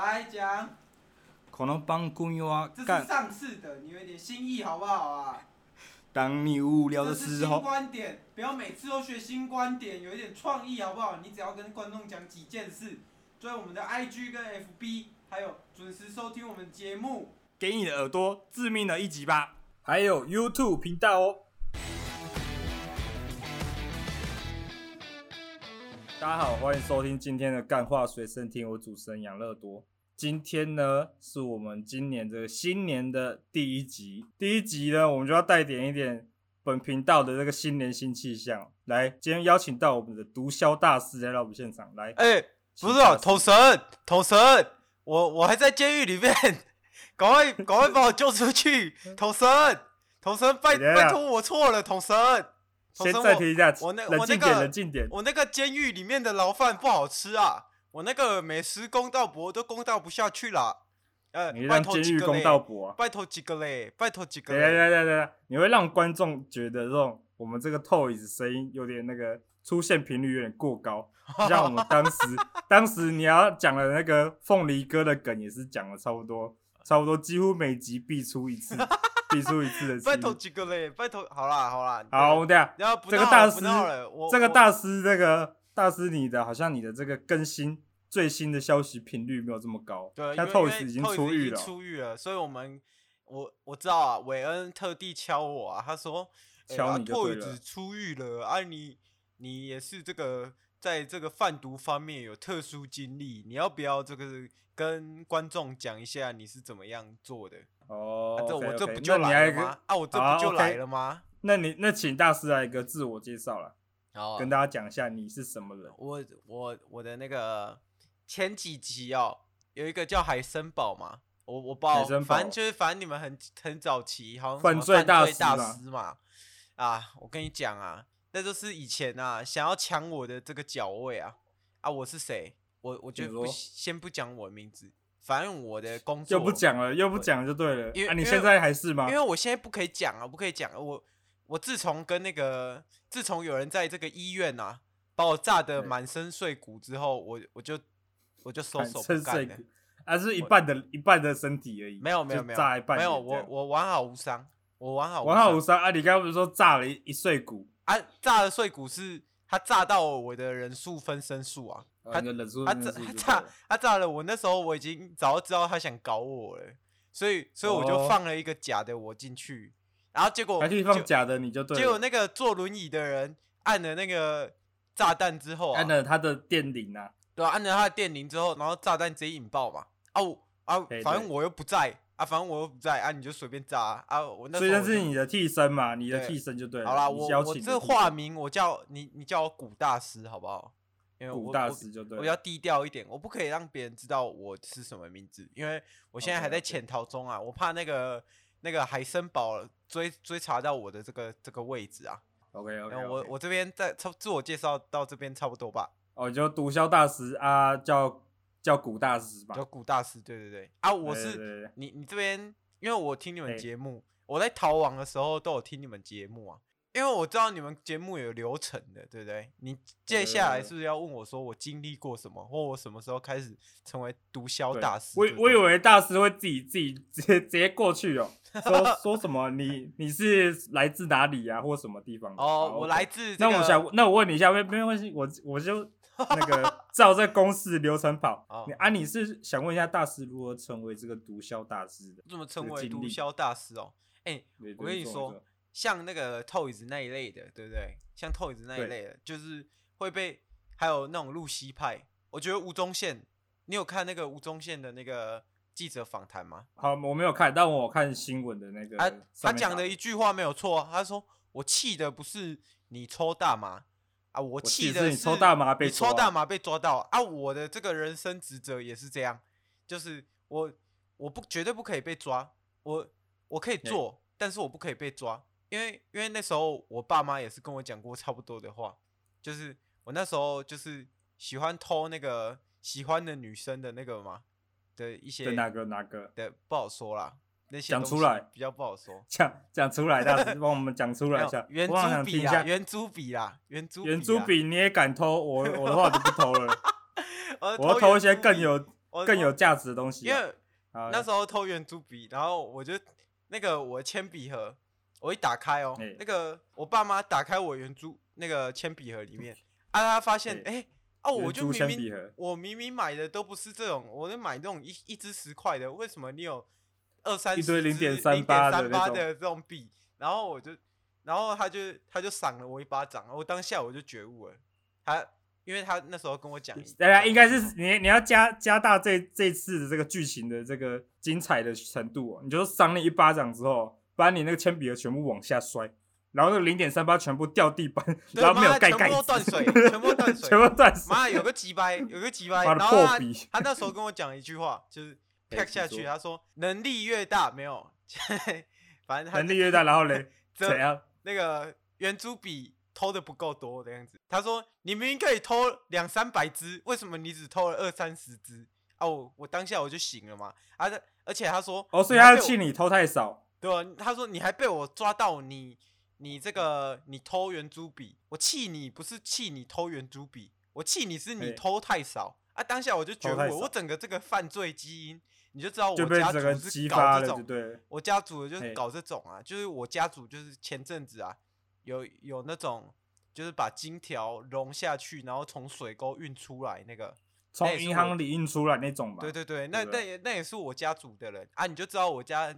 来讲。この番組は这是上次的，你有一点新意好不好啊？当你无聊的时候，新观点，不要每次都学新观点，有一点创意好不好？你只要跟观众讲几件事，追我们的 IG 跟 FB， 还有准时收听我们节目，给你的耳朵致命的一击吧。还有 YouTube 频道哦。大家好，欢迎收听今天的干话随身听，我主持人杨乐多。今天呢，是我们今年这个新年的第一集。第一集呢，我们就要带点一点本频道的这个新年新气象。来，今天邀请到我们的毒枭大师来到我们现场。来，不是啊，统神，我还在监狱里面，赶快把我救出去，统神，拜托，我错了，统神。先暂停一下，冷静点。我那个监狱里面的牢饭不好吃啊，我那个美食公道伯都公道不下去了。你让监狱公道伯、啊，拜托几个嘞。对，你会让观众觉得这种我们这个 TOYZ 声音有点那个出现频率有点过高，像我们当时你要讲的那个凤梨哥的梗也是讲了差不多，几乎每集必出一次。比出一次的，拜托几个嘞，拜托，好啦，好，我们等一下，这个大师，这个大师，你的好像你的这个更新最新的消息频率没有这么高，对，像 TOYZ 已经出狱了，所以我知道啊，韦恩特地敲我啊，他说，敲你就对了，TOYZ 出狱了啊，你也是这个在这个贩毒方面有特殊经历，你要不要这个跟观众讲一下你是怎么样做的？哦、oh, 啊，我这不就来了吗？啊，我这不就来了吗？ Okay. 那请大师来一个自我介绍啦， oh, 跟大家讲一下你是什么人。我的那个前几集哦，有一个叫海森堡嘛，我报，反正你们很早期，好像犯罪大师嘛，啊，我跟你讲啊，那就是以前啊想要抢我的这个角位啊，啊，我是谁？我就先不讲我的名字。反正我的工作又不讲就对了。因为、啊、你现在还是吗？因为我现在不可以讲啊，不可以讲。我自从有人在这个医院啊把我炸得满身碎骨之后，我就收手不干了。啊，是一半的身体而已。没有，炸一半。没有，我完好无伤，我完好无伤啊！你刚刚不是说炸了一碎骨啊？炸的碎骨是它炸到我的人数分身术啊。他炸了我，那时候我已经早知道他想搞我了，所以我就放了一个假的我进去，然后结果还可以放假的你就对了，结果那个坐轮椅的人按了那个炸弹之后、啊，按了他的电铃啊，对啊，按了他的电铃之后，然后炸弹直接引爆嘛，反正我又不在啊，你就随便炸 啊我那，所以那是你的替身嘛，你的替身就对了。好啦，我这化名我叫你叫我古大师好不好？因为古大师就对了，我要低调一点，我不可以让别人知道我是什么名字，因为我现在还在潜逃中啊，我怕那个海森堡追查到我的这个位置啊。OK， 我这边在自我介绍到这边差不多吧。哦，就毒枭大师啊，叫古大师吧，叫古大师，对啊，我是对你这边，因为我听你们节目，我在逃亡的时候都有听你们节目啊。因为我知道你们节目有流程的，对不对？你接下来是不是要问我说我经历过什么，或我什么时候开始成为毒枭大师？我以为大师会自己直接过去哦，说什么你是来自哪里啊，或什么地方的？哦，我来自这个。那我问你一下，没关系，我就那个照这公司流程跑。你是想问一下大师如何成为这个毒枭大师的？怎么成为毒枭大师哦？我跟你说。像那个 TOYZ 那一类的，对不对？像 TOYZ 那一类的，就是会被还有那种露西派。我觉得吴宗宪，你有看那个吴宗宪的那个记者访谈吗？好，我没有看，但我看新闻的那个。他讲的一句话没有错，他说：“我气的不是你抽大麻啊，我气的是你抽大麻被抓到啊！我的这个人生职责也是这样，就是我绝对不可以被抓，我可以做，但是我不可以被抓。”因为那时候我爸妈也是跟我讲过差不多的话，就是我那时候就是喜欢偷那个喜欢的女生的那个嘛的一些，哪个的不好说啦，那些讲出来比较不好说，讲出来，大师帮我们讲出来一下。圆珠笔啦，你也敢偷，我的话就不偷了，我要偷一些更有更有价值的东西、啊。因为那时候偷圆珠笔，然后我就那个我铅笔盒，我一打开哦、喔欸，那个我爸妈打开我圆珠那个铅笔盒里面，啊，他发现哎。欸欸哦、啊，我明明买的都不是这种，我就买那种一支10块的，为什么你有2-3支0.38的这种笔？然后我就，然后他就赏了我一巴掌，我当下我就觉悟了。他因为他那时候跟我讲，对啊，应该是你要加大这次的这个剧情的这个精彩的程度、哦，你就赏你一巴掌之后，把你那个铅笔盒全部往下摔。然后那 0.38 全部掉地板，然后没有盖盖子，全部都断水，全部断水。妈，有个几百，然后他那时候跟我讲一句话，就是啪下去，他说能力越大没有，反正他能力越大，然后嘞怎样？那个圆珠笔偷的不够多的样子。他说你明明可以偷200-300支，为什么你只偷了2-30支？啊，我当下我就醒了嘛。啊，而且他说哦，所以他气你偷太少。对啊，他说你还被我抓到你这个你偷圆珠笔，我气你不是气你偷圆珠笔，我气你是你偷太少啊！当下我就觉得我整个这个犯罪基因，你就知道我家族是搞这种，对，我家族就是搞这种啊，就是我家族就是前阵子啊，有那种就是把金条融下去，然后从水沟运出来那个，从银行里运出来那种嘛，对对对，那也是我家族的人啊，你就知道我家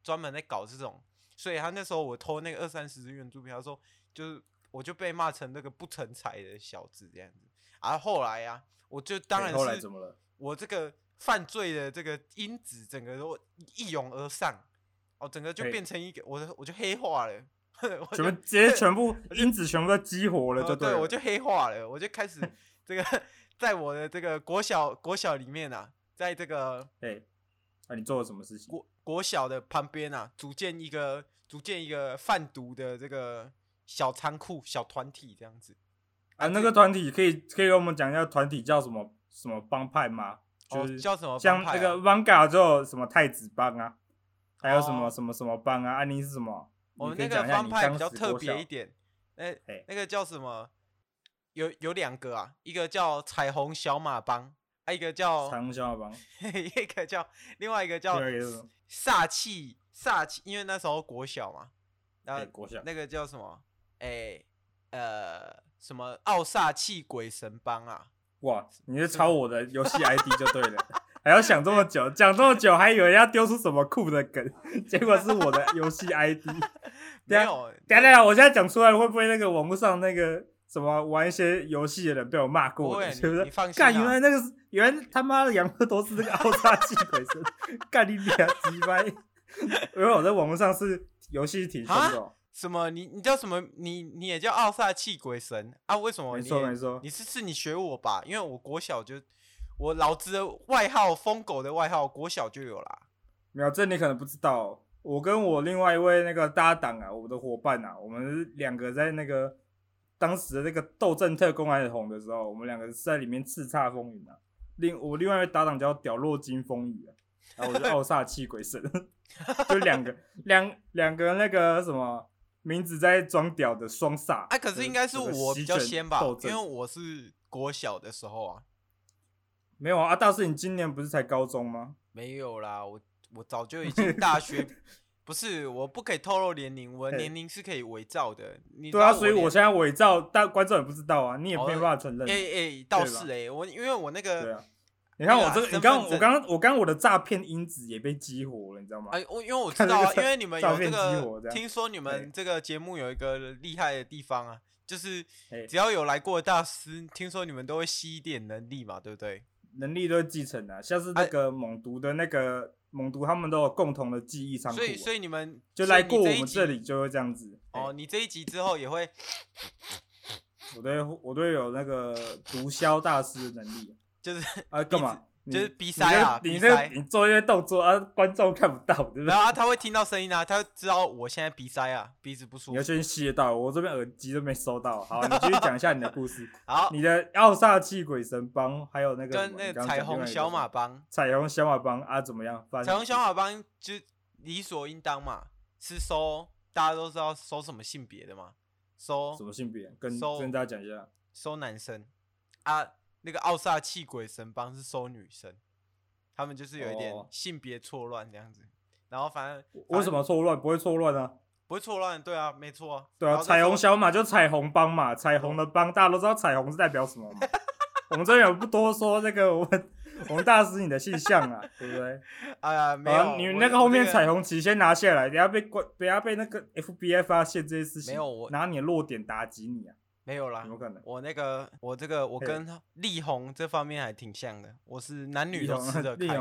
专门在搞这种。所以他那时候我偷那个2-30支圆珠笔，他说就是我就被骂成那个不成才的小子这样子。啊，后来啊，我就当然是我这个犯罪的这个因子整个都一涌而上，哦，整个就变成一个我就黑化了，全部因子全部都激活了，就对了，我就黑化了，我就开始这个在我的这个国小里面啊，在这个那、你做了什么事情？国小的旁边啊，组建一个贩毒的这个小仓库、小团体这样子。啊，那个团体可以跟我们讲一下，团体叫什么什么帮派吗？就是叫什么帮派、啊？像那个 Vanga 就有什么太子帮啊，还有什么、什么什么帮啊？安妮是什么？我们那个帮派比较特别一点，那个叫什么？有2个啊，一个叫彩虹小马帮。一个叫彩虹小马帮，另外一个叫煞气，因为那时候国小嘛，然后国小那个叫什么？什么奥煞气鬼神帮啊？哇，你是抄我的游戏 ID 就对了，还要想这么久，讲这么久，还以为要丢出什么酷的梗，结果是我的游戏 ID。没有，等下，我现在讲出来会不会那个网络上那个？什么玩一些游戏的人被我骂过的，是不是？你放心、啊，干原来他妈的杨哥都是那个奥萨气鬼神，干你俩鸡掰！因为我在网络上是游戏挺凶的、哦。什么？你叫什么？你也叫奥萨气鬼神啊？为什么？没错，你是你学我吧？因为我国小就我老子的外号疯狗的外号，国小就有啦。没有，这你可能不知道、哦，我跟我另外一位那个搭档啊，我的伙伴啊，我们2个在那个。当时的那个斗阵特工还红的时候，我们2个在里面叱咤风云啊。我另外一位搭档叫屌落金风雨啊，然后我就奥煞气鬼神，就两个那个什么名字在装屌的双煞。哎、啊，可是应该是我比较先吧，因为我是国小的时候啊。没有啊，大师，你今年不是才高中吗？没有啦，我早就已经大学。不是，我不可以透露年龄，我的年龄是可以伪造的。你对啊，所以我现在伪造，但观众也不知道啊，你也没办法承认。倒是我因为我那个，对啊，你看我这个，你刚我刚我的诈骗因子也被激活了，你知道吗？因为我知道、啊，因为你们有这个，听说你们这个节目有一个厉害的地方啊，就是只要有来过的大师，听说你们都会吸一点能力嘛，对不对？能力都会继承啊，像是那个猛毒的那个。猛毒他们都有共同的记忆仓库、啊，所以你们就来过我们这里就会这样子。哦，你这一集之后也会，我对有那个毒枭大师的能力，就是啊干嘛？就是鼻塞啊，你做一些动作啊，观众看不到，对不对？然后、啊、他会听到声音啊，他就知道我现在鼻塞啊，鼻子不舒服。你要先吸得到，我这边耳机都没收到。好，你继续讲一下你的故事。好，你的奥煞气鬼神帮，还有那个跟那个彩虹小马帮，彩虹小马帮啊，怎么样？彩虹小马帮就理所应当嘛，是收大家都知道收什么性别的嘛，收什么性别？跟大家讲一下，收男生啊。那个奥煞气鬼神帮是收女生，他们就是有一点性别错乱这样子。然后反正为什么错乱？不会错乱啊，不会错乱，对啊，没错啊，对啊。彩虹小马就彩虹帮嘛，彩虹的帮，大家都知道彩虹是代表什么嘛。我们这边也不多说这个，我们大师你的性向啊，对不对？哎呀，没有，你那个后面彩虹旗先拿下来，等下被那个 FBI 发现这些事情，没有我拿你的弱点打击你啊。没有啦，有可能我跟力宏这方面还挺像的，我是男女都吃得开。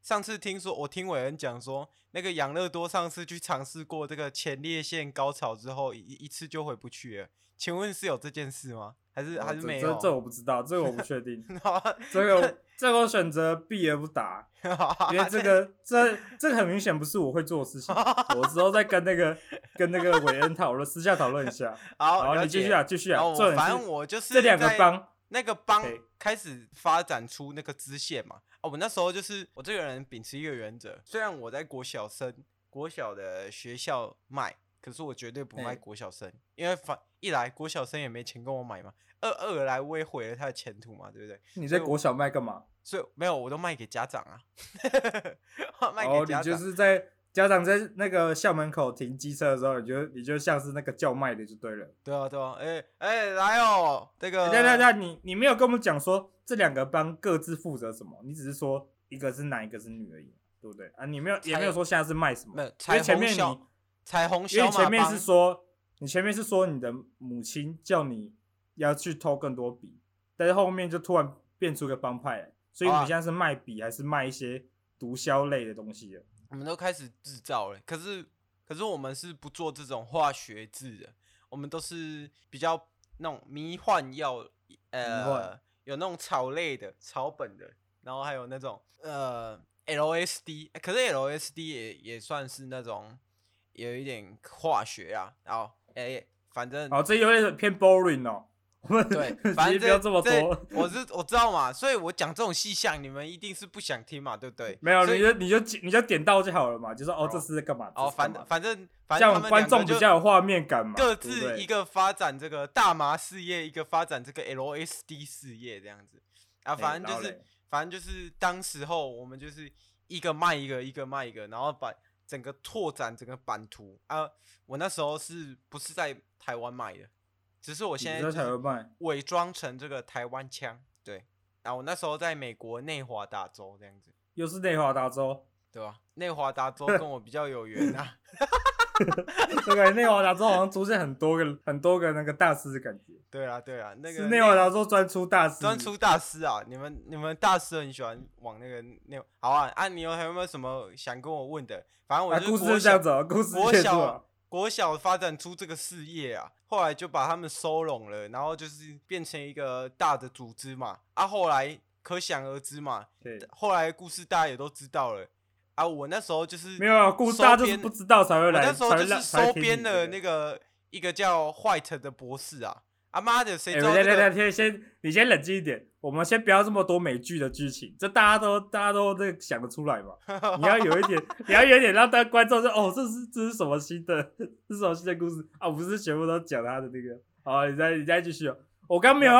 上次听说，我听伟恩讲说，那个养乐多上次去尝试过这个前列腺高潮之后，一次就回不去了。请问是有这件事吗？还是没有？这我不知道，这个我不确定。这个我选择避而不答，因为这个很明显不是我会做的事情。我之后再跟那个伟恩讨论，私下讨论一下。好，你继续啊。反正我就是这两个帮。那个帮开始发展出那个支线嘛，我那时候就是我这个人秉持一个原则，虽然我在国小的学校卖，可是我绝对不卖国小生，因为一来国小生也没钱跟我买嘛，二来我也毁了他的前途嘛，对不对？你在国小卖干嘛？所以没有，我都卖给家长啊，卖给家长。你就是在家长在那个校门口停机车的时候，你就像是那个叫卖的就对了。对啊，哎，来哦，这个。对，你没有跟我们讲说这两个帮各自负责什么，你只是说一个是男，一个是女而已，对不对？啊，你没有也没有说现在是卖什么。因为前面是说你的母亲叫你要去偷更多笔，但是后面就突然变出个帮派来，所以你现在是卖笔还是卖一些毒枭类的东西了？我们都开始制造了，可是我们是不做这种化学制的，我们都是比较那种迷幻药，有那种草类的、草本的，然后还有那种LSD，可是 LSD 也算是那种有一点化学啊，然后反正这有点偏 boring 哦。对，反正不要这么多，我知道嘛，所以我讲这种细项，你们一定是不想听嘛，对不对？没有，你就点到就好了嘛，就说这是在干嘛？反正这样观众比较有画面感嘛。各自一个发展这个大麻事业，一个发展这个 LSD 事业这样子啊，反正就是当时候我们就是一个卖一个，一个卖一个，然后把整个拓展整个版图啊。我那时候是不是在台湾卖的？只是我现在伪装成这个台湾腔，对。然后我那时候在美国内华达州这样子，又是内华达州，对吧？内华达州跟我比较有缘啊。这个内华达州好像出现很多个那个大师的感觉。对啊，那个内华达州专出大师啊！你们大师很喜欢往那个好啊啊！你还有没有什么想跟我问的？反正我就是故事这样子，故事结束了。国小发展出这个事业啊，后来就把他们收拢了，然后就是变成一个大的组织嘛。啊，后来可想而知嘛。对，后来故事大家也都知道了。啊，我那时候就是没有故事，大家就是不知道才会来。我那时候就是收编了那个一个叫 White 的博士啊。啊妈的，谁知道、这个？你先冷静一点，我们先不要这么多美剧的剧情，这大家都想得出来嘛。你要有一点让大家观众说，这是什么新的，这是什么新的故事啊？不是全部都讲他的那个。好，你再继续。我刚没有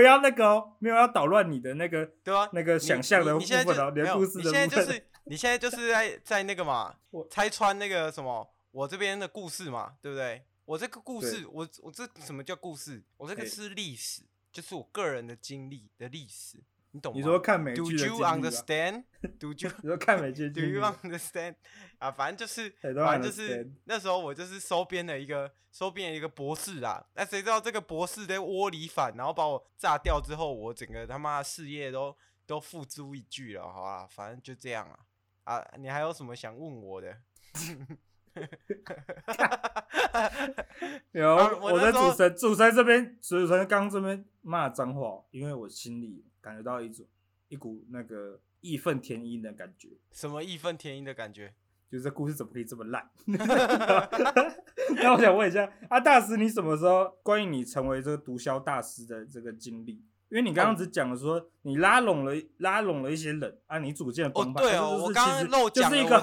要那个没有要捣乱你的那个，对啊，那个想象的部分哦，你的故事的部分。你现在就是在那个嘛，拆穿那个什么我这边的故事嘛，对不对？我这个故事，我这什么叫故事？我这个是历史，就是我个人的经历的历史，你懂吗？你说看美剧的经历吧 ？Do you understand?你说看美剧的经历 ？Do you understand? 啊，反正就是那时候我就是收编了一个博士啦。那谁知道这个博士的窝里反，然后把我炸掉之后，我整个他妈的事业都付诸一炬了。好啦，反正就这样啦。啊，你还有什么想问我的？有我在主持人这边，主持人刚这边骂脏话，因为我心里感觉到一股那个义愤填膺的感觉。什么义愤填膺的感觉？就是这故事怎么可以这么烂？那我想问一下啊，大师，你什么时候关于你成为这个毒枭大师的这个经历？因为你刚刚只讲了说你拉拢了一些人啊，你组建了帮派。哦，对哦，我刚刚漏讲了，就是一个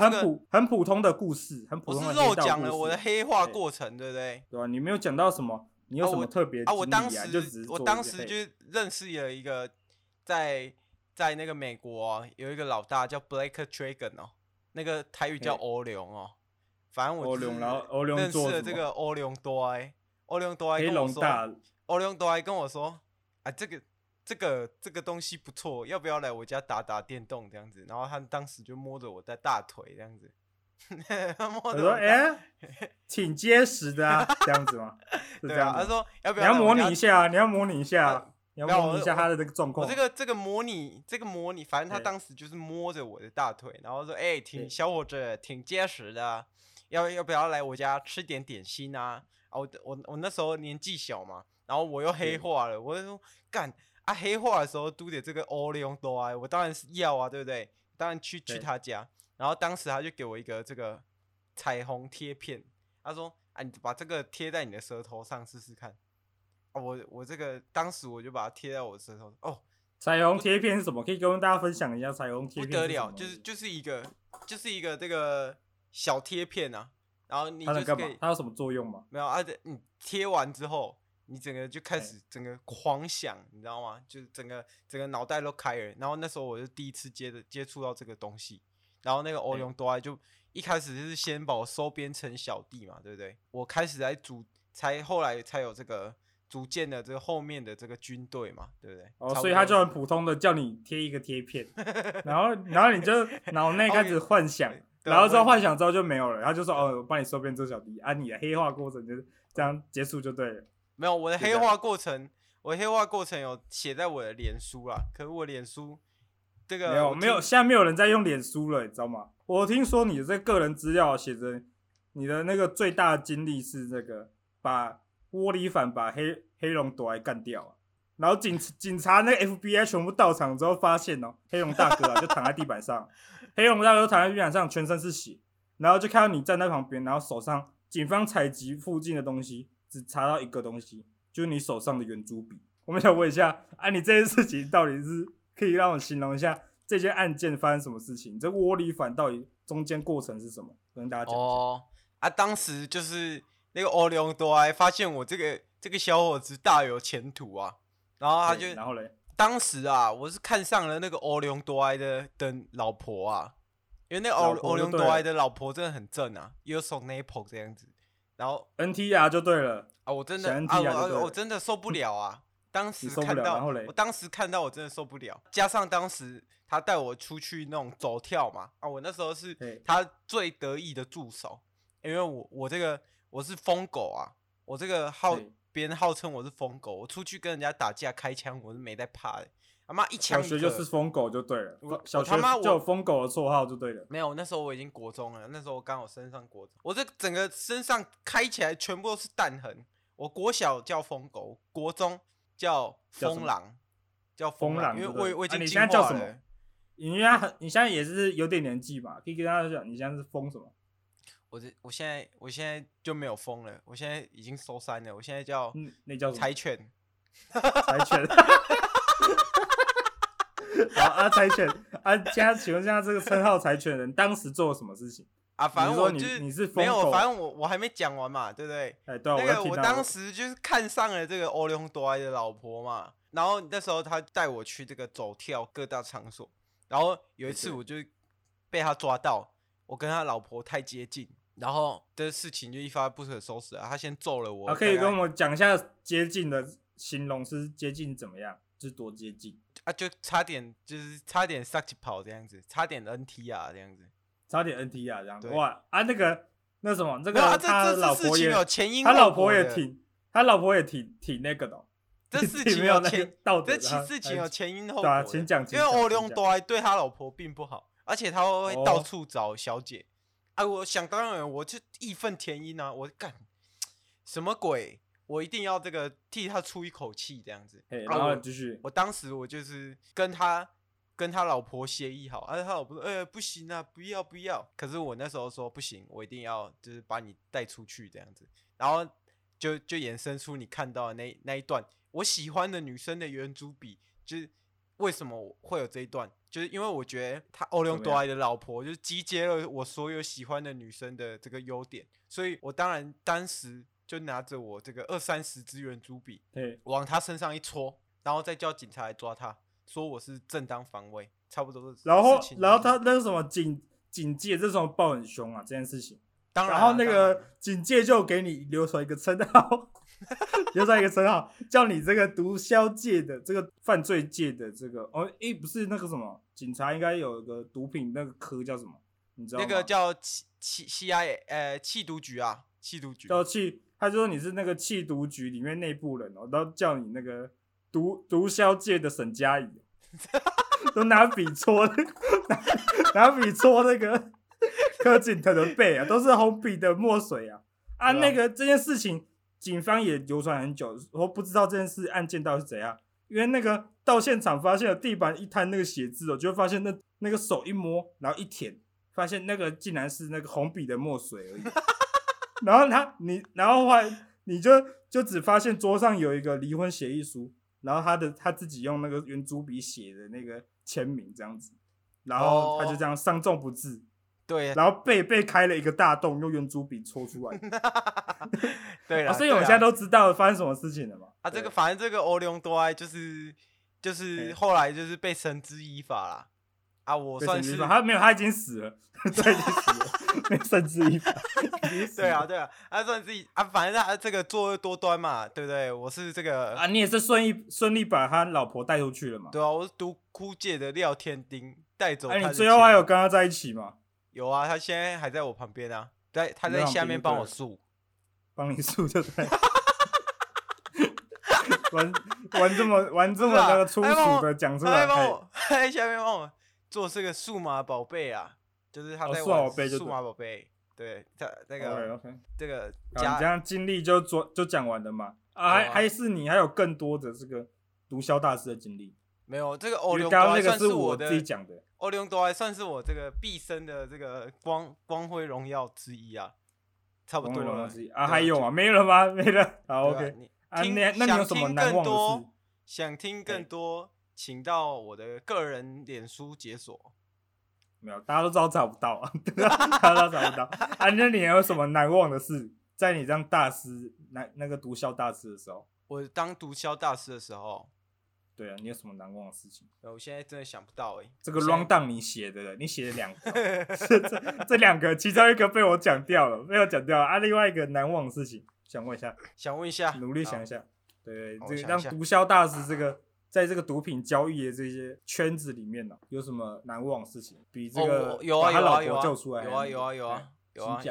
很普通的故事，很普通的黑道故事。我是漏讲了我的黑化过程，对不对？对啊，你没有讲到什么，你有什么特别经历啊？我当时就认识了一个在在那个美国、啊、有一个老大叫 Blake Dragon 哦，那个台语叫欧龙哦，反正我认识了这个欧龙多哎，欧龙多哎跟我说，欧龙多哎跟我说啊，这个东西不错，要不要来我家打电动这样子？然后他当时就摸着我的大腿这样子。我说：“哎、欸，挺结实的啊，这样子吗？”是这样子。对啊，他说：“要不要？”你要模拟一下，你要模拟一下他的这个状况。我这个模拟，反正他当时就是摸着我的大腿，然后说：“哎、欸，挺小伙子，挺结实的、啊，要不要来我家吃点点心啊？”啊，我那时候年纪小嘛，然后我又黑化了，我就说干啊，黑化的时候嘟的这个欧利用多啊，我当然是要啊，对不对？当然去他家。然后当时他就给我一个这个彩虹贴片，他说：“啊，你把这个贴在你的舌头上试试看。”啊，我这个当时我就把它贴在我的舌头上。哦，彩虹贴片是什么？可以跟大家分享一下彩虹贴片。不得了，就是一个这个小贴片啊。然后你就是可以它有什么作用吗？没有啊，你贴完之后，你整个就开始整个狂想，你知道吗？就是整个脑袋都开了。然后那时候我就第一次接触到这个东西。然后那个欧阳多爱就一开始就是先把我收编成小弟嘛，对不对？我开始后来才有这个组建的这个后面的这个军队嘛，对不对？哦，所以他就很普通的叫你贴一个贴片，然后你就脑内开始幻想，然后之后幻想之后就没有了，他就说哦，我帮你收编做小弟啊，你的黑化过程就是这样结束就对了。没有，我的黑化过程有写在我的脸书啦，可是我脸书。这个、没有，现在没有人在用脸书了，你知道吗？我听说你的这个人资料写着你的那个最大的经历是这个把窝里反把黑龙躲来干掉、啊，然后警察那个 FBI 全部到场之后发现哦，黑龙大哥啊就躺在地板上，黑龙大哥躺在地板上全身是血，然后就看到你站在旁边，然后手上警方采集附近的东西只查到一个东西，就是你手上的圆珠笔。我们想问一下，啊，你这件事情到底是？可以让我形容一下这件案件发生什么事情？这窝里反到底中间过程是什么？跟大家讲一下。哦啊，当时就是那个欧龙多埃发现我这个小伙子大有前途啊，然后他就，然后嘞，当时啊，我是看上了那个欧龙多埃的老婆啊，因为那个欧龙多埃的老婆真的很正啊，又送 Naples 这样子，然后 NTR 就对了啊，我真的我真的受不了啊。当时看到，我当时看到我真的受不了，加上当时他带我出去那种走跳嘛，啊，我那时候是他最得意的助手，因为我是疯狗啊，我这个别人号称我是疯狗，我出去跟人家打架开枪，我是没在怕的，他妈一枪一个。小学就是疯狗就对了，小学就有疯狗的绰号就对了。没有，那时候我已经国中了，那时候我刚好身上国中，我这整个身上开起来全部都是弹痕，我国小叫疯狗，国中。叫风狼，因为我已经进化了。啊、你现在叫什么？你现在也是有点年纪吧？可以跟大家讲，你现在是风什么？我现在就没有风了，我现在已经收山了。我现在叫那叫柴犬，柴犬。好啊，柴犬啊！现在请问一下，这个称号柴犬人当时做了什么事情？啊，反正我就是你是没有，反正我还没讲完嘛，对不对？哎、欸，对、啊，那个 我当时就是看上了这个欧龙多埃的老婆嘛，然后那时候他带我去这个走跳各大场所，然后有一次我就被他抓到，我跟他老婆太接近，然后这事情就一发不可收拾了。他先揍了我，啊、可以跟我讲一下接近的形容是接近怎么样，是多接近啊？就差点就是差点撒起跑这样子，差点 NT 啊这样子。差点 NT 啊，这样哇啊那什么，这个他老婆也他老婆也挺那个的、哦，这事情有前道德，这事情有前因后果。对啊，请讲。因为欧龙多埃对他老婆并不好，而且他会到处找小姐。哦、啊，我想当然，我就义愤填膺啊，我干什么鬼？我一定要这个替他出一口气，这样子。然后继续。我当时我就是跟他老婆协议好，啊，他老婆说：“不行啊，不要。”可是我那时候说不行，我一定要就是把你带出去这样子，然后就衍生出你看到的那一段我喜欢的女生的圆珠笔，就是为什么会有这一段，就是因为我觉得他欧龙多埃的老婆就是集结了我所有喜欢的女生的这个优点，所以我当然当时就拿着我这个20-30支圆珠笔，往他身上一戳，然后再叫警察来抓他。说我是正当防卫，差不多是。然后他那个什么警戒，这时候爆很凶啊，这件事情。当然。然后那个警戒就给你留出一个称号，留出一个称号，叫你这个毒枭界的这个犯罪界的这个哦，诶，不是那个什么警察应该有一个毒品那个科叫什么？你知道吗？那个叫CIA 缉毒局啊，缉毒局。叫他就说你是那个缉毒局里面内部人哦，然后叫你那个毒枭界的沈佳宜，都拿笔戳拿笔戳那个柯景腾的背啊，都是红笔的墨水啊啊！那个这件事情，警方也流传很久，我不知道这件事案件到底是怎样，因为那个到现场发现了地板一滩那个血渍哦，就会发现那个手一摸，然后一舔，发现那个竟然是那个红笔的墨水而已。然后你就只发现桌上有一个离婚协议书，然后他自己用那个圆珠笔写的那个签名这样子，然后他就这样伤重不治，对，然后被开了一个大洞，用圆珠笔戳出来。对啦、啊、所以我们现在都知道发生什么事情了嘛？啊，这个反正这个欧良多埃就是后来就是被绳之以法啦。啊，我算是他没有，他已经死了，他已经死了。甚至一把对啊对啊，他算是啊，反正他这个作恶多端嘛，对不对？我是这个啊，你也是顺利把他老婆带出去了嘛？对啊，我是独孤界的廖天丁带走他的。哎、啊，你最后还有跟他在一起吗？有啊，他现在还在我旁边啊，他在下面帮我诉，帮你诉就对了。玩这么那个粗俗的讲出来，他在下面帮我做这个数码宝贝啊。就是他在玩数码宝贝，对，他那个 okay. 这个你这样经历就讲完了嘛？啊，还是你还有更多的这个毒枭大师的经历？没有，这个欧良多还算是我自己讲的。欧良多还算是我这个毕生的这个光辉荣耀之一啊，差不多了啊。还有啊，没了吗？没了。好 ，OK。啊，那你有什么难忘的事？想听更多，请到我的个人脸书解锁。没有，大家都知道找不到啊，大家都找不到啊。那你有什么难忘的事？在你当大师，那个毒枭大师的时候，我当毒枭大师的时候，对啊，你有什么难忘的事情？我现在真的想不到哎、欸。这个 round down 你写的，你写了两个，这两个其中一个被我讲掉了，啊。另外一个难忘的事情，想问一下，努力想一下。对，这个当毒枭大师这个。在这个毒品交易的这些圈子里面呢、啊，有什么难忘的事情？比这个把他老婆救出来，有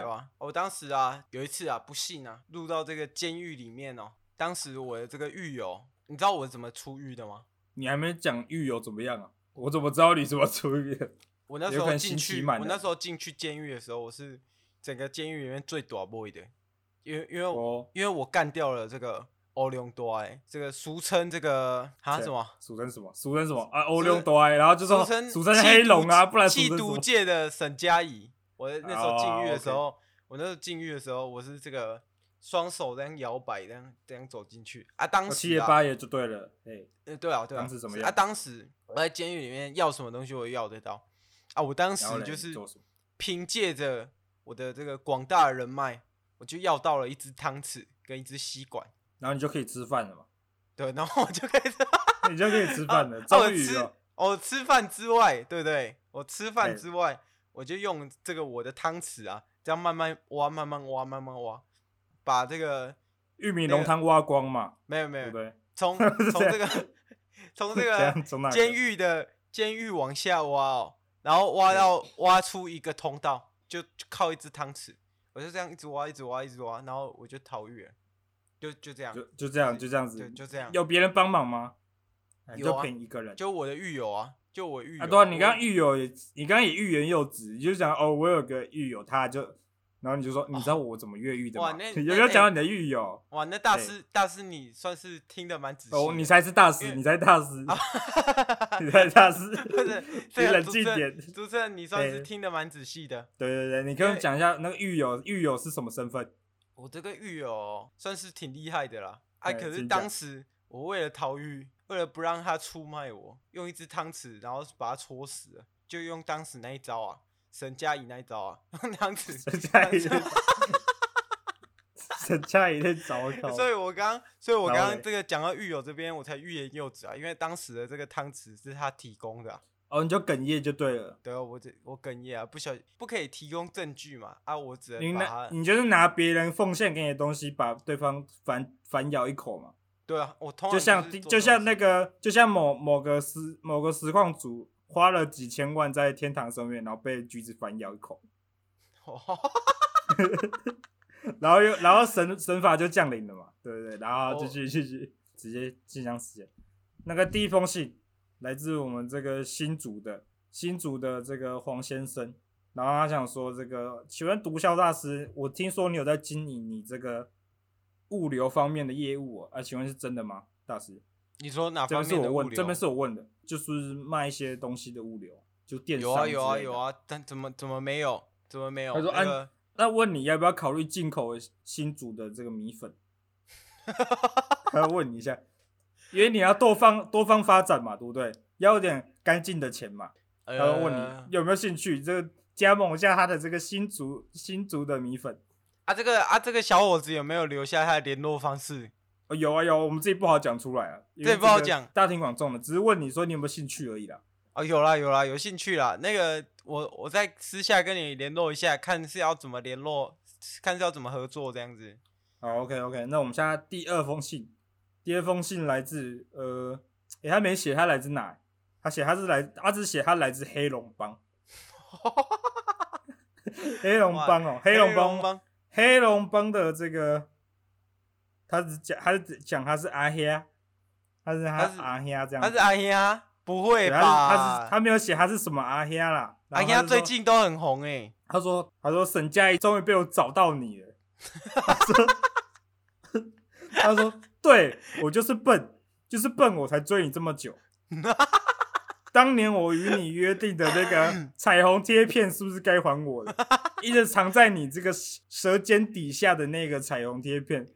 啊！我当时啊，有一次啊，不幸啊，入到这个监狱里面哦。当时我的这个狱友，你知道我怎么出狱的吗？你还没讲狱友怎么样啊？我怎么知道你怎么出狱的？我那时候进去监狱的时候，我是整个监狱里面最大boy的，因为我干掉了这个。欧良多埃，这个俗称这个俗称什么啊？欧良多埃，然后就说俗称黑龙啊，不然缉毒界的沈佳宜。我那时候进狱的时候，我是这个双手这样摇摆，这样走进去啊。当时七爷八爷就对了，哎，对啊，当时怎么样？啊，当时我在监狱里面要什么东西我要得到啊！我当时就是凭借着我的这个广大的人脉，我就要到了一只汤匙跟一只吸管。然后你就可以吃饭了嘛？对，然后我就可以吃饭，你就可以吃饭了。终于了，我吃饭之外，对不对？我吃饭之外，我就用这个我的汤匙啊，这样慢慢挖，把这个玉米浓汤挖光嘛。没有，对，从这个监狱往下挖哦，然后挖出一个通道，就靠一只汤匙，我就这样一直挖，然后我就逃狱了。就这样子，有别人帮忙吗？有啊，就凭一个人，就我的狱友啊，对啊，你刚刚也欲言又止，你就想哦，我有个狱友，他就，然后你就说，你知道我怎么越狱的吗？你有没有讲到你的狱友？哇，那大师你算是听得蛮仔细的。哦，你才是大师，你才是大师，你冷静点。主持人，你算是听得蛮仔细的。对，你跟我讲一下那个狱友是什么身份？我这个狱友算是挺厉害的啦，可是当时我为了逃狱，为了不让他出卖我，用一只汤匙，然后把他戳死了，就用当时那一招啊，沈佳宜那一招啊，用汤匙，沈佳宜，整家也在糟糕。所以我刚刚这个讲到狱友这边，我才欲言又止啊，因为当时的这个汤匙是他提供的、啊。哦，你就哽咽就对了。对啊，我哽咽啊，不可以提供证据嘛啊，我只能把他你就是拿别人奉献给你的东西，把对方反咬一口嘛。对啊，我通常就像某个实况组花了几千万在天堂上面，然后被橘子反咬一口。然后神法就降临了嘛，对不对？然后就直接进行实验。那个第一封信来自我们这个新竹的这个黄先生，然后他想说这个，请问毒枭大师，我听说你有在经营你这个物流方面的业务啊？请问是真的吗，大师？你说哪方面的物流？这边是我问的，就是卖一些东西的物流，就电商之类的。有啊，但怎么没有？怎么没有？他说：“那个、那问你要不要考虑进口新竹的这个米粉？”他要问你一下，因为你要多方发展嘛，对不对？要有点干净的钱嘛。他要问你有没有兴趣，这个加盟一下他的这个新竹的米粉啊。这个小伙子有没有留下他的联络方式？哦、有啊，我们自己不好讲出来啊，这不好讲，大庭广众的，只是问你说你有没有兴趣而已啦。哦，有啦，有兴趣啦。那个，我在私下跟你联络一下，看是要怎么联络，看是要怎么合作这样子。好 ，OK， 那我们现在第二封信，来自他没写他来自哪，他只写他来自黑龙帮。黑龙帮的这个，他是讲他是阿黑，他是阿黑这样，他是阿黑。不会吧？他没有写他是什么阿兄啦，阿兄最近都很红欸。他说沈佳宜终于被我找到你了。他说对我就是笨我才追你这么久。当年我与你约定的那个彩虹贴片是不是该还我了？一直藏在你这个舌尖底下的那个彩虹贴片。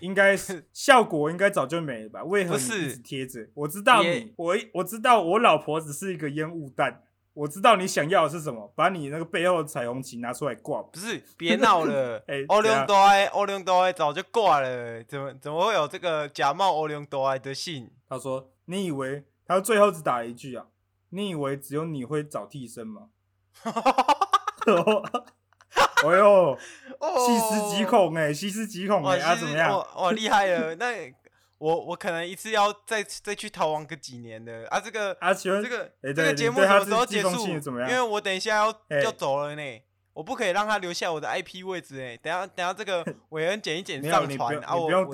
应该是效果应该早就没了吧？为何你一直贴着？我知道你，我知道我老婆只是一个烟雾弹。我知道你想要的是什么，把你那个背后的彩虹旗拿出来挂。不是，别闹了。欧良多埃早就挂了，怎么会有这个假冒欧良多埃的信？他说：“你以为他最后只打了一句啊？你以为只有你会找替身吗？”哎呦，细思极恐欸，怎么样？哇，厉害了！那我可能一次要再去逃亡个几年的啊。这个节目什么时候结束？因为我等一下要走了呢，我不可以让他留下我的 IP 位置欸。等下这个韦恩剪一剪上传啊，你不用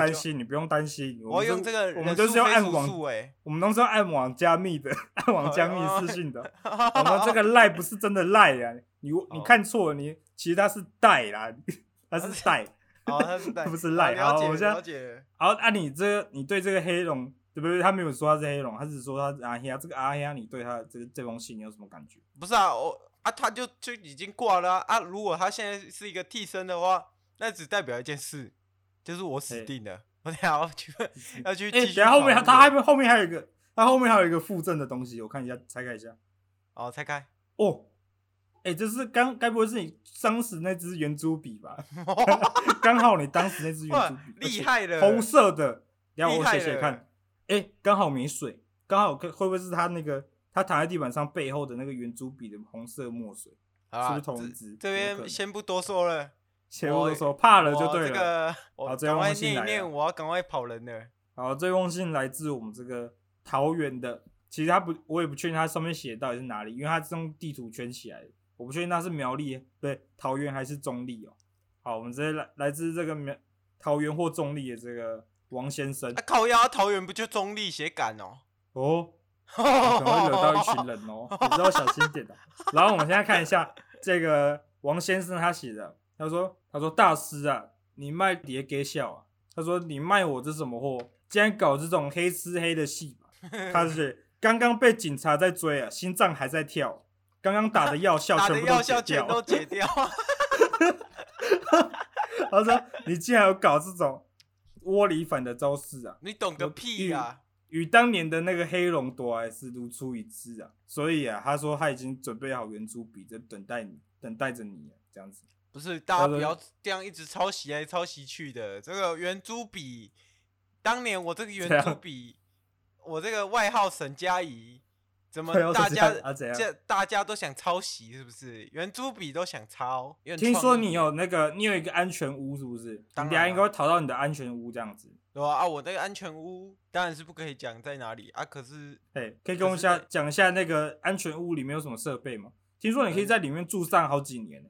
担心，我用这个人数非数数欸，我们都是用暗网加密的，暗网加密私讯的。我们这个赖不是真的赖啊，你看错了，你。其实他是带啦，他是带，不是赖。好，我现在，好，按你这个，你对这个黑龙，对不对？他没有说他是黑龙，他只是说他是阿黑。这个阿黑，你对他这封信你有什么感觉？不是啊，他就已经挂了啊。如果他现在是一个替身的话，那只代表一件事，就是我死定了。我等一下要去继续。等一下后面他后面还有一个，他后面还有一个附赠的东西，我看一下，拆开一下。哦，拆开。哦。欸，这是该不会是你当时那支圆珠笔吧？刚好你当时那支圆珠笔，厉害了，红色的。等一下我写写看。欸，刚好没水，刚好会不会是他那个他躺在地板上背后的那个圆珠笔的红色墨水？是不是同一支？这边先不多说了，怕了就对了。好，这封信来了，我要赶快跑人了。好，这封信来自我们这个桃园的，其实我也不确定他上面写的到底是哪里，因为他是用地图圈起来的。我不确定那是苗栗，对，桃园还是中立哦。好，我们直接来自这个桃园或中立的这个王先生。啊，靠腰，桃园不就中立写感哦？哦，可能会惹到一群人哦，你知道小心点的。然后我们现在看一下这个王先生他写的，他说大师啊，你卖碟给笑啊？他说你卖我这什么货？竟然搞这种黑吃黑的戏嘛？他是刚刚被警察在追啊，心脏还在跳。刚刚打的药效全部都解掉。他说：“你竟然有搞这种窝里反的招式啊！你懂个屁啊！与当年的那个黑龙朵还是如出一辙啊，所以啊，他说他已经准备好圆珠笔，在等待着你、啊，这样子。不是，大家不要这样一直抄袭来抄袭去的。这个圆珠笔，当年我这个圆珠笔，我这个外号沈佳宜，怎么大家都想抄袭，是不是？圆珠笔都想抄。听说你有那个，你有一个安全屋，是不是？当然啊，你等下应该会逃到你的安全屋这样子。对啊，我那个安全屋当然是不可以讲在哪里啊，可是可以跟我讲一下那个安全屋里面有什么设备吗？听说你可以在里面住上好几年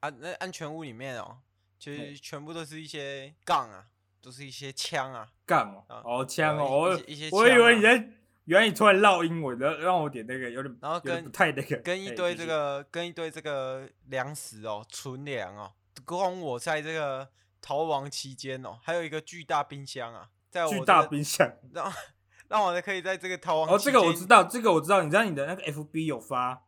啊，那安全屋里面哦，其实全部都是一些杠啊，都是一些枪啊，杠哦，枪哦，我以为你在，原来你突然绕英文，让我点那个有点，然后跟不太那个，跟一堆这个粮食哦，存粮哦，供我在这个逃亡期间哦，还有一个巨大冰箱啊，在我、这个、巨大冰箱，让我可以在这个逃亡期间。哦，这个我知道，你知道你的那个 FB 有发。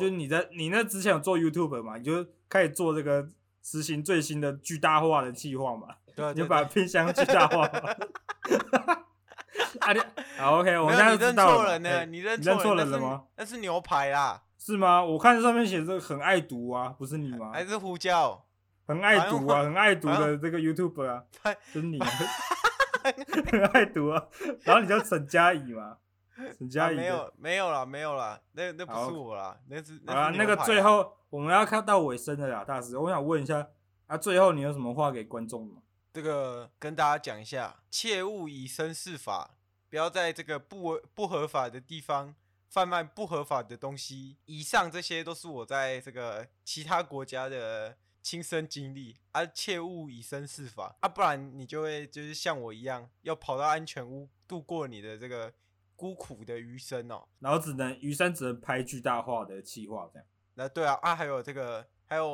就是你那之前有做 YouTube 嘛，你就开始做这个实行最新的巨大化的计划嘛，对，你就把冰箱巨大化嘛。OK， 我现在就知道了。你认错人了吗？那是牛排啦。是吗？我看上面写这个很爱读啊，不是你吗？还是胡椒？很爱读啊，很爱读的这个 YouTuber 啊，就是你，很爱读啊。然后你叫沈佳宜嘛。没有啦，那不是我啦，那是那个最后我们要看到尾声的啦，大师，我想问一下啊，最后你有什么话给观众吗？这个跟大家讲一下，切勿以身试法，不要在这个不合法的地方贩卖不合法的东西。以上这些都是我在这个其他国家的亲身经历啊，切勿以身试法啊，不然你就会就是像我一样，要跑到安全屋度过你的这个。孤苦的余生哦，然后只能拍巨大化的企划这样。那对啊啊，还有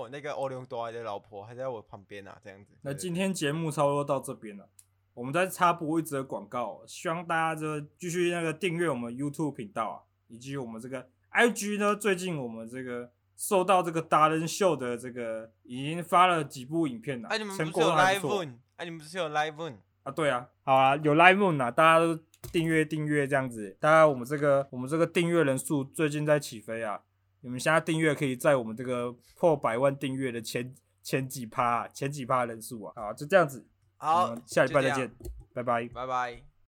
那个欧龙多爱的老婆还在我旁边啊，这样子。那今天节目差不多到这边了，我们再插播一则广告，希望大家就继续那个订阅我们 YouTube 频道啊，以及我们这个 IG 呢。最近我们这个受到这个达人秀的这个已经发了几部影片了，哎，你们不是有 Live？ 啊，对啊，好啊，有 Live 啊，大家都。订阅这样子，当然我们这个订阅人数最近在起飞啊！你们现在订阅可以在我们这个破100万订阅的前几趴人数啊！好，就这样子，好，下礼拜再见，拜拜，拜拜。